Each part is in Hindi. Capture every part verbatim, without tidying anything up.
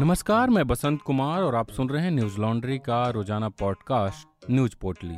नमस्कार, मैं बसंत कुमार और आप सुन रहे हैं न्यूज लॉन्ड्री का रोजाना पॉडकास्ट न्यूज पोटली।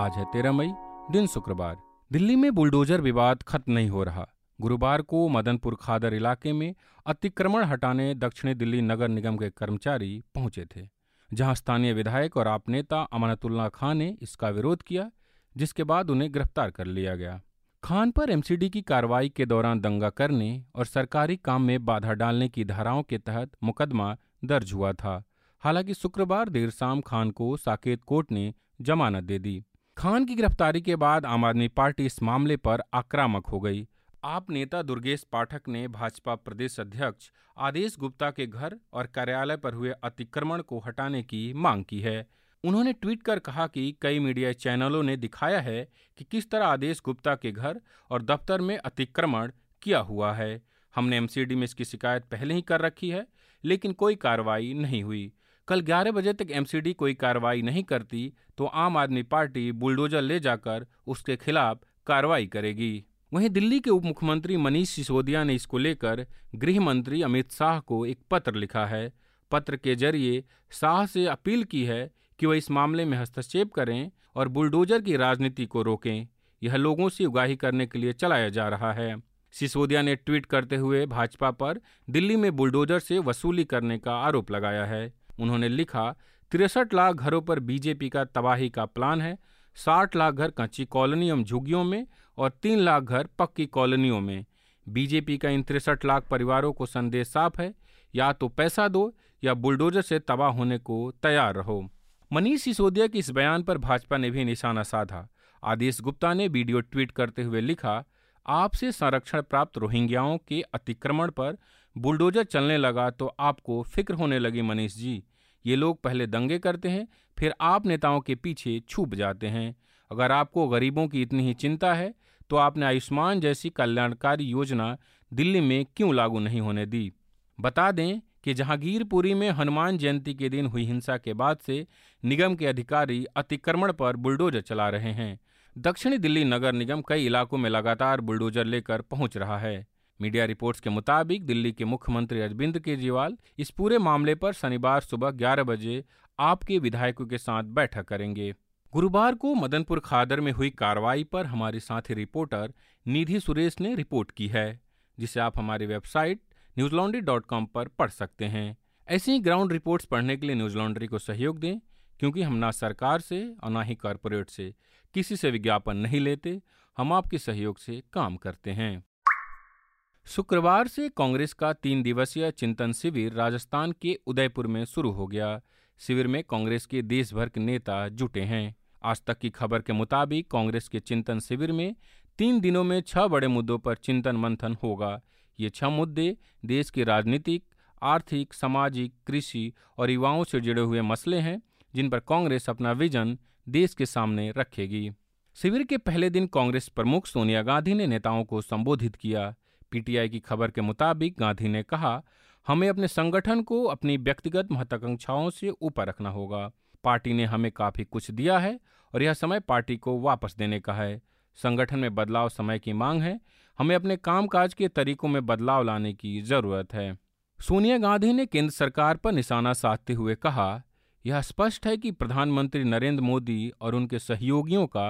आज है तेरह मई, दिन शुक्रवार। दिल्ली में बुलडोजर विवाद खत्म नहीं हो रहा। गुरुवार को मदनपुर खादर इलाके में अतिक्रमण हटाने दक्षिणी दिल्ली नगर निगम के कर्मचारी पहुंचे थे, जहां स्थानीय विधायक और आप नेता अमानतुल्ला खां ने इसका विरोध किया, जिसके बाद उन्हें गिरफ्तार कर लिया गया। खान पर एमसीडी की कार्रवाई के दौरान दंगा करने और सरकारी काम में बाधा डालने की धाराओं के तहत मुकदमा दर्ज हुआ था। हालांकि शुक्रवार देर शाम खान को साकेत कोर्ट ने जमानत दे दी। खान की गिरफ्तारी के बाद आम आदमी पार्टी इस मामले पर आक्रामक हो गई। आप नेता दुर्गेश पाठक ने भाजपा प्रदेश अध्यक्ष आदेश गुप्ता के घर और कार्यालय पर हुए अतिक्रमण को हटाने की मांग की है। उन्होंने ट्वीट कर कहा कि कई मीडिया चैनलों ने दिखाया है कि किस तरह आदेश गुप्ता के घर और दफ्तर में अतिक्रमण किया हुआ है। हमने एमसीडी में इसकी शिकायत पहले ही कर रखी है, लेकिन कोई कार्रवाई नहीं हुई। कल ग्यारह बजे तक एमसीडी कोई कार्रवाई नहीं करती तो आम आदमी पार्टी बुलडोजर ले जाकर उसके खिलाफ कार्रवाई करेगी। वहीं दिल्ली के उप मुख्यमंत्री मनीष सिसोदिया ने इसको लेकर गृह मंत्री अमित शाह को एक पत्र लिखा है। पत्र के जरिए शाह से अपील की है कि वह इस मामले में हस्तक्षेप करें और बुलडोजर की राजनीति को रोकें। यह लोगों से उगाही करने के लिए चलाया जा रहा है। सिसोदिया ने ट्वीट करते हुए भाजपा पर दिल्ली में बुलडोजर से वसूली करने का आरोप लगाया है। उन्होंने लिखा, तिरसठ लाख घरों पर बीजेपी का तबाही का प्लान है। साठ लाख घर कच्ची कॉलोनी एवं झुग्गियों में और तीन लाख घर पक्की कॉलोनियों में। बीजेपी का इन तिरसठ लाख परिवारों को संदेश साफ है, या तो पैसा दो या बुलडोजर से तबाह होने को तैयार रहो। मनीष सिसोदिया के इस बयान पर भाजपा ने भी निशाना साधा। आदेश गुप्ता ने वीडियो ट्वीट करते हुए लिखा, आपसे संरक्षण प्राप्त रोहिंग्याओं के अतिक्रमण पर बुलडोजर चलने लगा तो आपको फिक्र होने लगी मनीष जी। ये लोग पहले दंगे करते हैं, फिर आप नेताओं के पीछे छुप जाते हैं। अगर आपको गरीबों की इतनी ही चिंता है तो आपने आयुष्मान जैसी कल्याणकारी योजना दिल्ली में क्यों लागू नहीं होने दी। बता दें कि जहांगीरपुरी में हनुमान जयंती के दिन हुई हिंसा के बाद से निगम के अधिकारी अतिक्रमण पर बुलडोजर चला रहे हैं। दक्षिणी दिल्ली नगर निगम कई इलाकों में लगातार बुलडोजर लेकर पहुंच रहा है। मीडिया रिपोर्ट्स के मुताबिक दिल्ली के मुख्यमंत्री अरविंद केजरीवाल इस पूरे मामले पर शनिवार सुबह ग्यारह बजे आपके विधायकों के साथ बैठक करेंगे। गुरुवार को मदनपुर खादर में हुई कार्रवाई पर हमारे साथी रिपोर्टर निधि सुरेश ने रिपोर्ट की है, जिसे आप हमारी website Newslaundry dot com पर पढ़ सकते हैं। ऐसी ही ग्राउंड रिपोर्ट्स पढ़ने के लिए न्यूज लॉन्ड्री को सहयोग दें, क्योंकि हम ना सरकार से और ना ही कॉरपोरेट से किसी से विज्ञापन नहीं लेते। हम आपके सहयोग से काम करते हैं। शुक्रवार से कांग्रेस का तीन दिवसीय चिंतन शिविर राजस्थान के उदयपुर में शुरू हो गया। शिविर में कांग्रेस के देश भर के नेता जुटे हैं। आज तक की खबर के मुताबिक कांग्रेस के चिंतन शिविर में तीन दिनों में छह बड़े मुद्दों पर चिंतन मंथन होगा। ये छह मुद्दे देश के राजनीतिक, आर्थिक, सामाजिक, कृषि और युवाओं से जुड़े हुए मसले हैं, जिन पर कांग्रेस अपना विजन देश के सामने रखेगी। शिविर के पहले दिन कांग्रेस प्रमुख सोनिया गांधी ने नेताओं को संबोधित किया। पीटीआई की खबर के मुताबिक गांधी ने कहा, हमें अपने संगठन को अपनी व्यक्तिगत महत्वाकांक्षाओं से ऊपर रखना होगा। पार्टी ने हमें काफी कुछ दिया है और यह समय पार्टी को वापस देने का है। संगठन में बदलाव समय की मांग है। हमें अपने कामकाज के तरीकों में बदलाव लाने की जरूरत है। सोनिया गांधी ने केंद्र सरकार पर निशाना साधते हुए कहा, यह स्पष्ट है कि प्रधानमंत्री नरेंद्र मोदी और उनके सहयोगियों का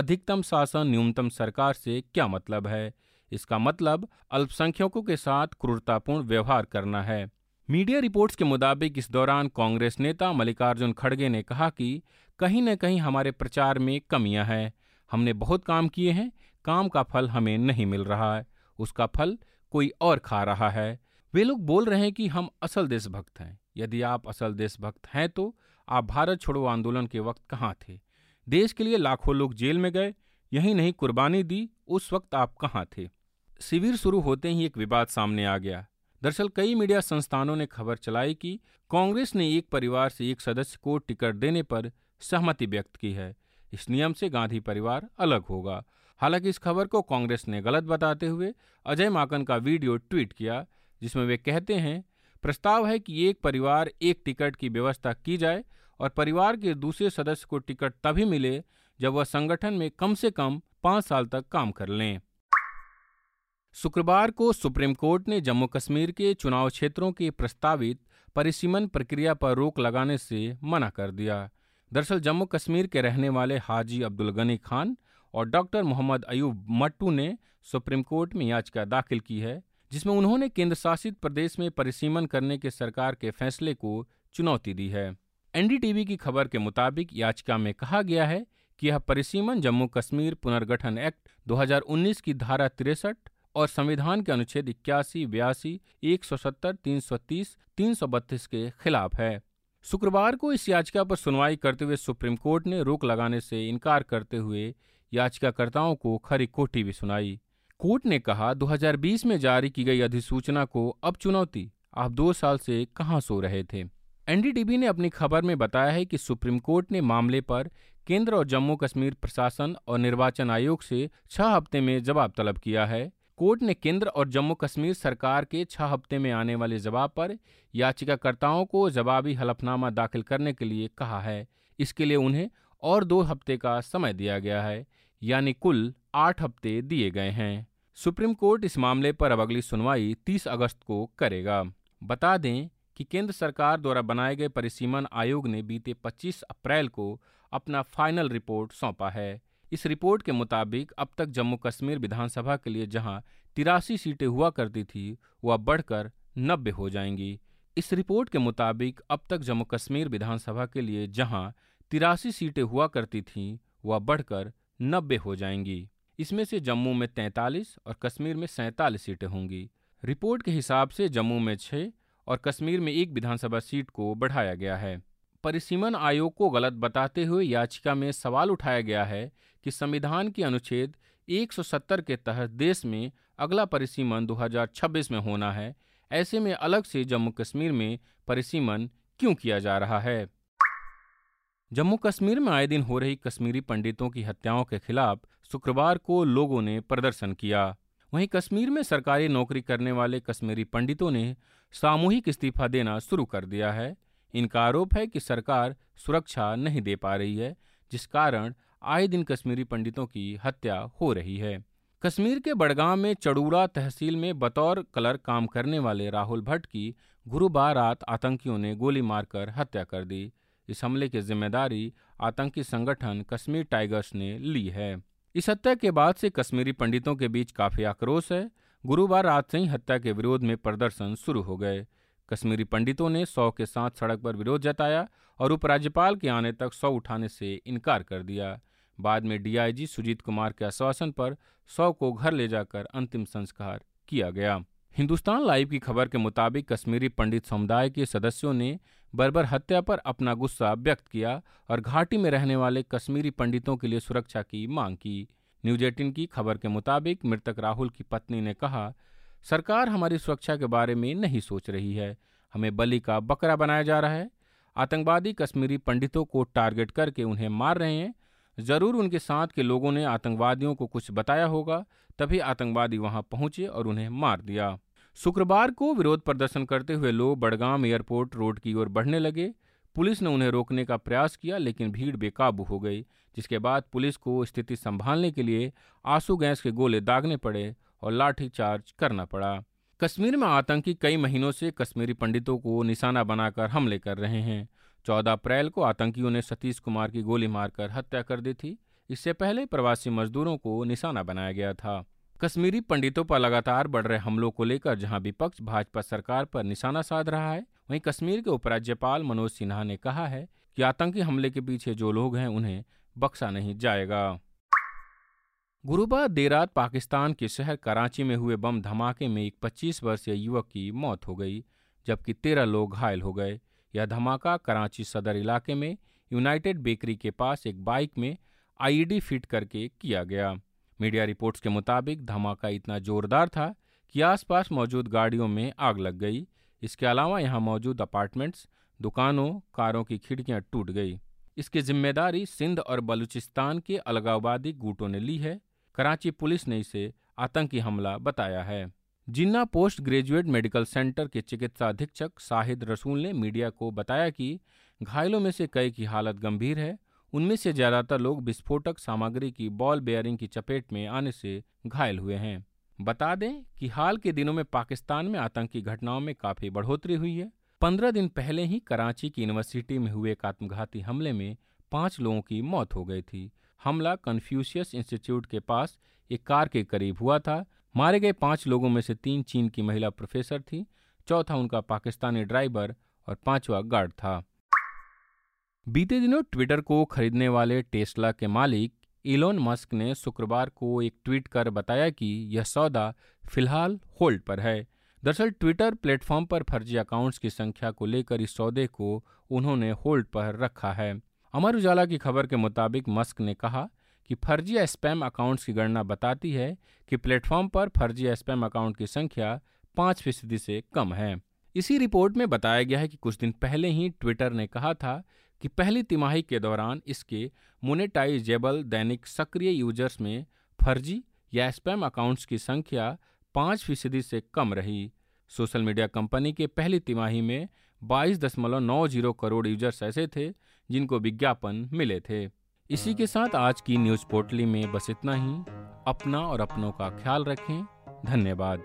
अधिकतम शासन न्यूनतम सरकार से क्या मतलब है। इसका मतलब अल्पसंख्यकों के साथ क्रूरतापूर्ण व्यवहार करना है। मीडिया रिपोर्ट्स के मुताबिक इस दौरान कांग्रेस नेता मल्लिकार्जुन खड़गे ने कहा कि कहीं न कहीं हमारे प्रचार में कमियां हैं। हमने बहुत काम किए हैं, काम का फल हमें नहीं मिल रहा है, उसका फल कोई और खा रहा है। वे लोग बोल रहे हैं कि हम असल देशभक्त हैं। यदि आप असल देशभक्त हैं तो आप भारत छोड़ो आंदोलन के वक्त कहाँ थे? देश के लिए लाखों लोग जेल में गए, यही नहीं कुर्बानी दी, उस वक्त आप कहाँ थे? शिविर शुरू होते ही एक विवाद सामने आ गया। दरअसल कई मीडिया संस्थानों ने खबर चलाई कि कांग्रेस ने एक परिवार से एक सदस्य को टिकट देने पर सहमति व्यक्त की है। इस नियम से गांधी परिवार अलग होगा। हालांकि इस खबर को कांग्रेस ने गलत बताते हुए अजय माकन का वीडियो ट्वीट किया, जिसमें वे कहते हैं, प्रस्ताव है कि एक परिवार एक टिकट की व्यवस्था की जाए और परिवार के दूसरे सदस्य को टिकट तभी मिले जब वह संगठन में कम से कम पाँच साल तक काम कर लें। शुक्रवार को सुप्रीम कोर्ट ने जम्मू कश्मीर के चुनाव क्षेत्रों के प्रस्तावित परिसीमन प्रक्रिया पर रोक लगाने से मना कर दिया। दरअसल जम्मू कश्मीर के रहने वाले हाजी अब्दुल गनी खान और डॉक्टर मोहम्मद अयूब मट्टू ने सुप्रीम कोर्ट में याचिका दाखिल की है, जिसमें उन्होंने केंद्र शासित प्रदेश में परिसीमन करने के सरकार के फैसले को चुनौती दी है। एनडीटीवी की खबर के मुताबिक याचिका में कहा गया है कि यह परिसीमन जम्मू कश्मीर पुनर्गठन एक्ट दो हज़ार उन्नीस की धारा तिरसठ और संविधान के अनुच्छेद इक्यासी, बयासी, एक सौ सत्तर, तीन सौ तीस, तीन सौ बत्तीस के खिलाफ है। शुक्रवार को इस याचिका पर सुनवाई करते हुए सुप्रीम कोर्ट ने रोक लगाने से इनकार करते हुए याचिकाकर्ताओं को खरी कोठी भी सुनाई। कोर्ट ने कहा, दो हज़ार बीस में जारी की गई अधिसूचना को अब चुनौती, आप दो साल से कहां सो रहे थे। एनडीटीवी ने अपनी खबर में बताया है कि सुप्रीम कोर्ट ने मामले पर केंद्र और जम्मू कश्मीर प्रशासन और निर्वाचन आयोग से छह हफ्ते में जवाब तलब किया है। कोर्ट ने केंद्र और जम्मू कश्मीर सरकार के छह हफ्ते में आने वाले जवाब पर याचिकाकर्ताओं को जवाबी हलफनामा दाखिल करने के लिए कहा है। इसके लिए उन्हें और दो हफ्ते का समय दिया गया है, यानी कुल आठ हफ्ते दिए गए हैं। सुप्रीम कोर्ट इस मामले पर अब अगली सुनवाई तीस अगस्त को करेगा। बता दें कि केंद्र सरकार द्वारा बनाए गए परिसीमन आयोग ने बीते पच्चीस अप्रैल को अपना फाइनल रिपोर्ट सौंपा है। इस रिपोर्ट के मुताबिक अब तक जम्मू कश्मीर विधानसभा के लिए जहां तिरासी सीटें हुआ करती थी, वह बढ़कर नब्बे हो जाएंगी। इस रिपोर्ट के मुताबिक अब तक जम्मू कश्मीर विधानसभा के लिए जहां तिरासी सीटें हुआ करती थीं, वह बढ़कर नब्बे हो जाएंगी। इसमें से जम्मू में तैंतालीस और कश्मीर में सैंतालीस सीटें होंगी। रिपोर्ट के हिसाब से जम्मू में छः और कश्मीर में एक विधानसभा सीट को बढ़ाया गया है। परिसीमन आयोग को गलत बताते हुए याचिका में सवाल उठाया गया है कि संविधान के अनुच्छेद एक सौ सत्तर के तहत देश में अगला परिसीमन दो हज़ार छब्बीस में होना है। ऐसे में अलग से जम्मू कश्मीर में परिसीमन क्यों किया जा रहा है। जम्मू कश्मीर में आए दिन हो रही कश्मीरी पंडितों की हत्याओं के खिलाफ शुक्रवार को लोगों ने प्रदर्शन किया। वहीं कश्मीर में सरकारी नौकरी करने वाले कश्मीरी पंडितों ने सामूहिक इस्तीफा देना शुरू कर दिया है। इनका आरोप है कि सरकार सुरक्षा नहीं दे पा रही है, जिस कारण आए दिन कश्मीरी पंडितों की हत्या हो रही है। कश्मीर के बड़गाम में चड़ूरा तहसील में बतौर क्लर्क काम करने वाले राहुल भट्ट की गुरुवार रात आतंकियों ने गोली मारकर हत्या कर दी। इस हमले की जिम्मेदारी आतंकी संगठन कश्मीर टाइगर्स ने ली है। इस हत्या के बाद से कश्मीरी पंडितों के बीच काफी आक्रोश है। गुरुवार रात से ही हत्या के विरोध में प्रदर्शन शुरू हो गए। कश्मीरी पंडितों ने सौ के साथ सड़क पर विरोध जताया और उपराज्यपाल के आने तक सौ उठाने से इनकार कर दिया। बाद में डीआईजी सुजीत कुमार के आश्वासन पर सौ को घर ले जाकर अंतिम संस्कार किया गया। हिंदुस्तान लाइव की खबर के मुताबिक कश्मीरी पंडित समुदाय के सदस्यों ने बर्बर हत्या पर अपना गुस्सा व्यक्त किया और घाटी में रहने वाले कश्मीरी पंडितों के लिए सुरक्षा की मांग की। न्यूज एटीन की खबर के मुताबिक मृतक राहुल की पत्नी ने कहा, सरकार हमारी सुरक्षा के बारे में नहीं सोच रही है, हमें बलि का बकरा बनाया जा रहा है। आतंकवादी कश्मीरी पंडितों को टारगेट करके उन्हें मार रहे हैं। जरूर उनके साथ के लोगों ने आतंकवादियों को कुछ बताया होगा, तभी आतंकवादी वहां पहुंचे और उन्हें मार दिया। शुक्रवार को विरोध प्रदर्शन करते हुए लोग बड़गाम एयरपोर्ट रोड की ओर बढ़ने लगे। पुलिस ने उन्हें रोकने का प्रयास किया, लेकिन भीड़ बेकाबू हो गई, जिसके बाद पुलिस को स्थिति संभालने के लिए आंसू गैस के गोले दागने पड़े और लाठीचार्ज करना पड़ा। कश्मीर में आतंकी कई महीनों से कश्मीरी पंडितों को निशाना बनाकर हमले कर रहे हैं। चौदह अप्रैल को आतंकियों ने सतीश कुमार की गोली मारकर हत्या कर दी थी। इससे पहले प्रवासी मजदूरों को निशाना बनाया गया था। कश्मीरी पंडितों पर लगातार बढ़ रहे हमलों को लेकर जहां विपक्ष भाजपा सरकार पर निशाना साध रहा है, वहीं कश्मीर के उपराज्यपाल मनोज सिन्हा ने कहा है कि आतंकी हमले के पीछे जो लोग हैं उन्हें बख्शा नहीं जाएगा। गुरुवार देर रात पाकिस्तान के शहर कराची में हुए बम धमाके में एक पच्चीस वर्षीय युवक की मौत हो गई, जबकि तेरह लोग घायल हो गए। यह धमाका कराची सदर इलाके में यूनाइटेड बेकरी के पास एक बाइक में आईईडी फिट करके किया गया। मीडिया रिपोर्ट्स के मुताबिक धमाका इतना जोरदार था कि आसपास मौजूद गाड़ियों में आग लग गई। इसके अलावा यहाँ मौजूद अपार्टमेंट्स, दुकानों, कारों की खिड़कियाँ टूट गई। इसकी जिम्मेदारी सिंध और बलूचिस्तान के अलगाववादी गुटों ने ली है। कराची पुलिस ने इसे आतंकी हमला बताया है। Jinnah post graduate medical centre के चिकित्सा अधीक्षक साहिद रसूल ने मीडिया को बताया कि घायलों में से कई की हालत गंभीर है। उनमें से ज़्यादातर लोग विस्फोटक सामग्री की बॉल बेयरिंग की चपेट में आने से घायल हुए हैं। बता दें कि हाल के दिनों में पाकिस्तान में आतंकी घटनाओं में काफी बढ़ोतरी हुई है। पंद्रह दिन पहले ही कराची की यूनिवर्सिटी में हुए एक आत्मघाती हमले में पांच लोगों की मौत हो गई थी। हमला कन्फ्यूशियस इंस्टीट्यूट के पास एक कार के करीब हुआ था। मारे गए पांच लोगों में से तीन चीन की महिला प्रोफेसर थी, चौथा उनका पाकिस्तानी ड्राइवर और पांचवा गार्ड था। बीते दिनों ट्विटर को खरीदने वाले टेस्ला के मालिक इलोन मस्क ने शुक्रवार को एक ट्वीट कर बताया कि यह सौदा फिलहाल होल्ड पर है। दरअसल ट्विटर प्लेटफॉर्म पर फर्जी अकाउंट्स की संख्या को लेकर इस सौदे को उन्होंने होल्ड पर रखा है। अमर उजाला की खबर के मुताबिक मस्क ने कहा कि फर्जी या स्पैम अकाउंट्स की गणना बताती है कि प्लेटफॉर्म पर फर्जी या स्पैम अकाउंट की संख्या पाँच फीसदी से कम है। इसी रिपोर्ट में बताया गया है कि कुछ दिन पहले ही ट्विटर ने कहा था कि पहली तिमाही के दौरान इसके मोनेटाइजेबल दैनिक सक्रिय यूजर्स में फर्जी या स्पैम अकाउंट्स की संख्या पाँच फीसदी से कम रही। सोशल मीडिया कंपनी के पहली तिमाही में बाईस दशमलव नौ शून्य करोड़ यूजर्स ऐसे थे जिनको विज्ञापन मिले थे। इसी के साथ आज की न्यूज़ पोर्टली में बस इतना ही। अपना और अपनों का ख्याल रखें। धन्यवाद।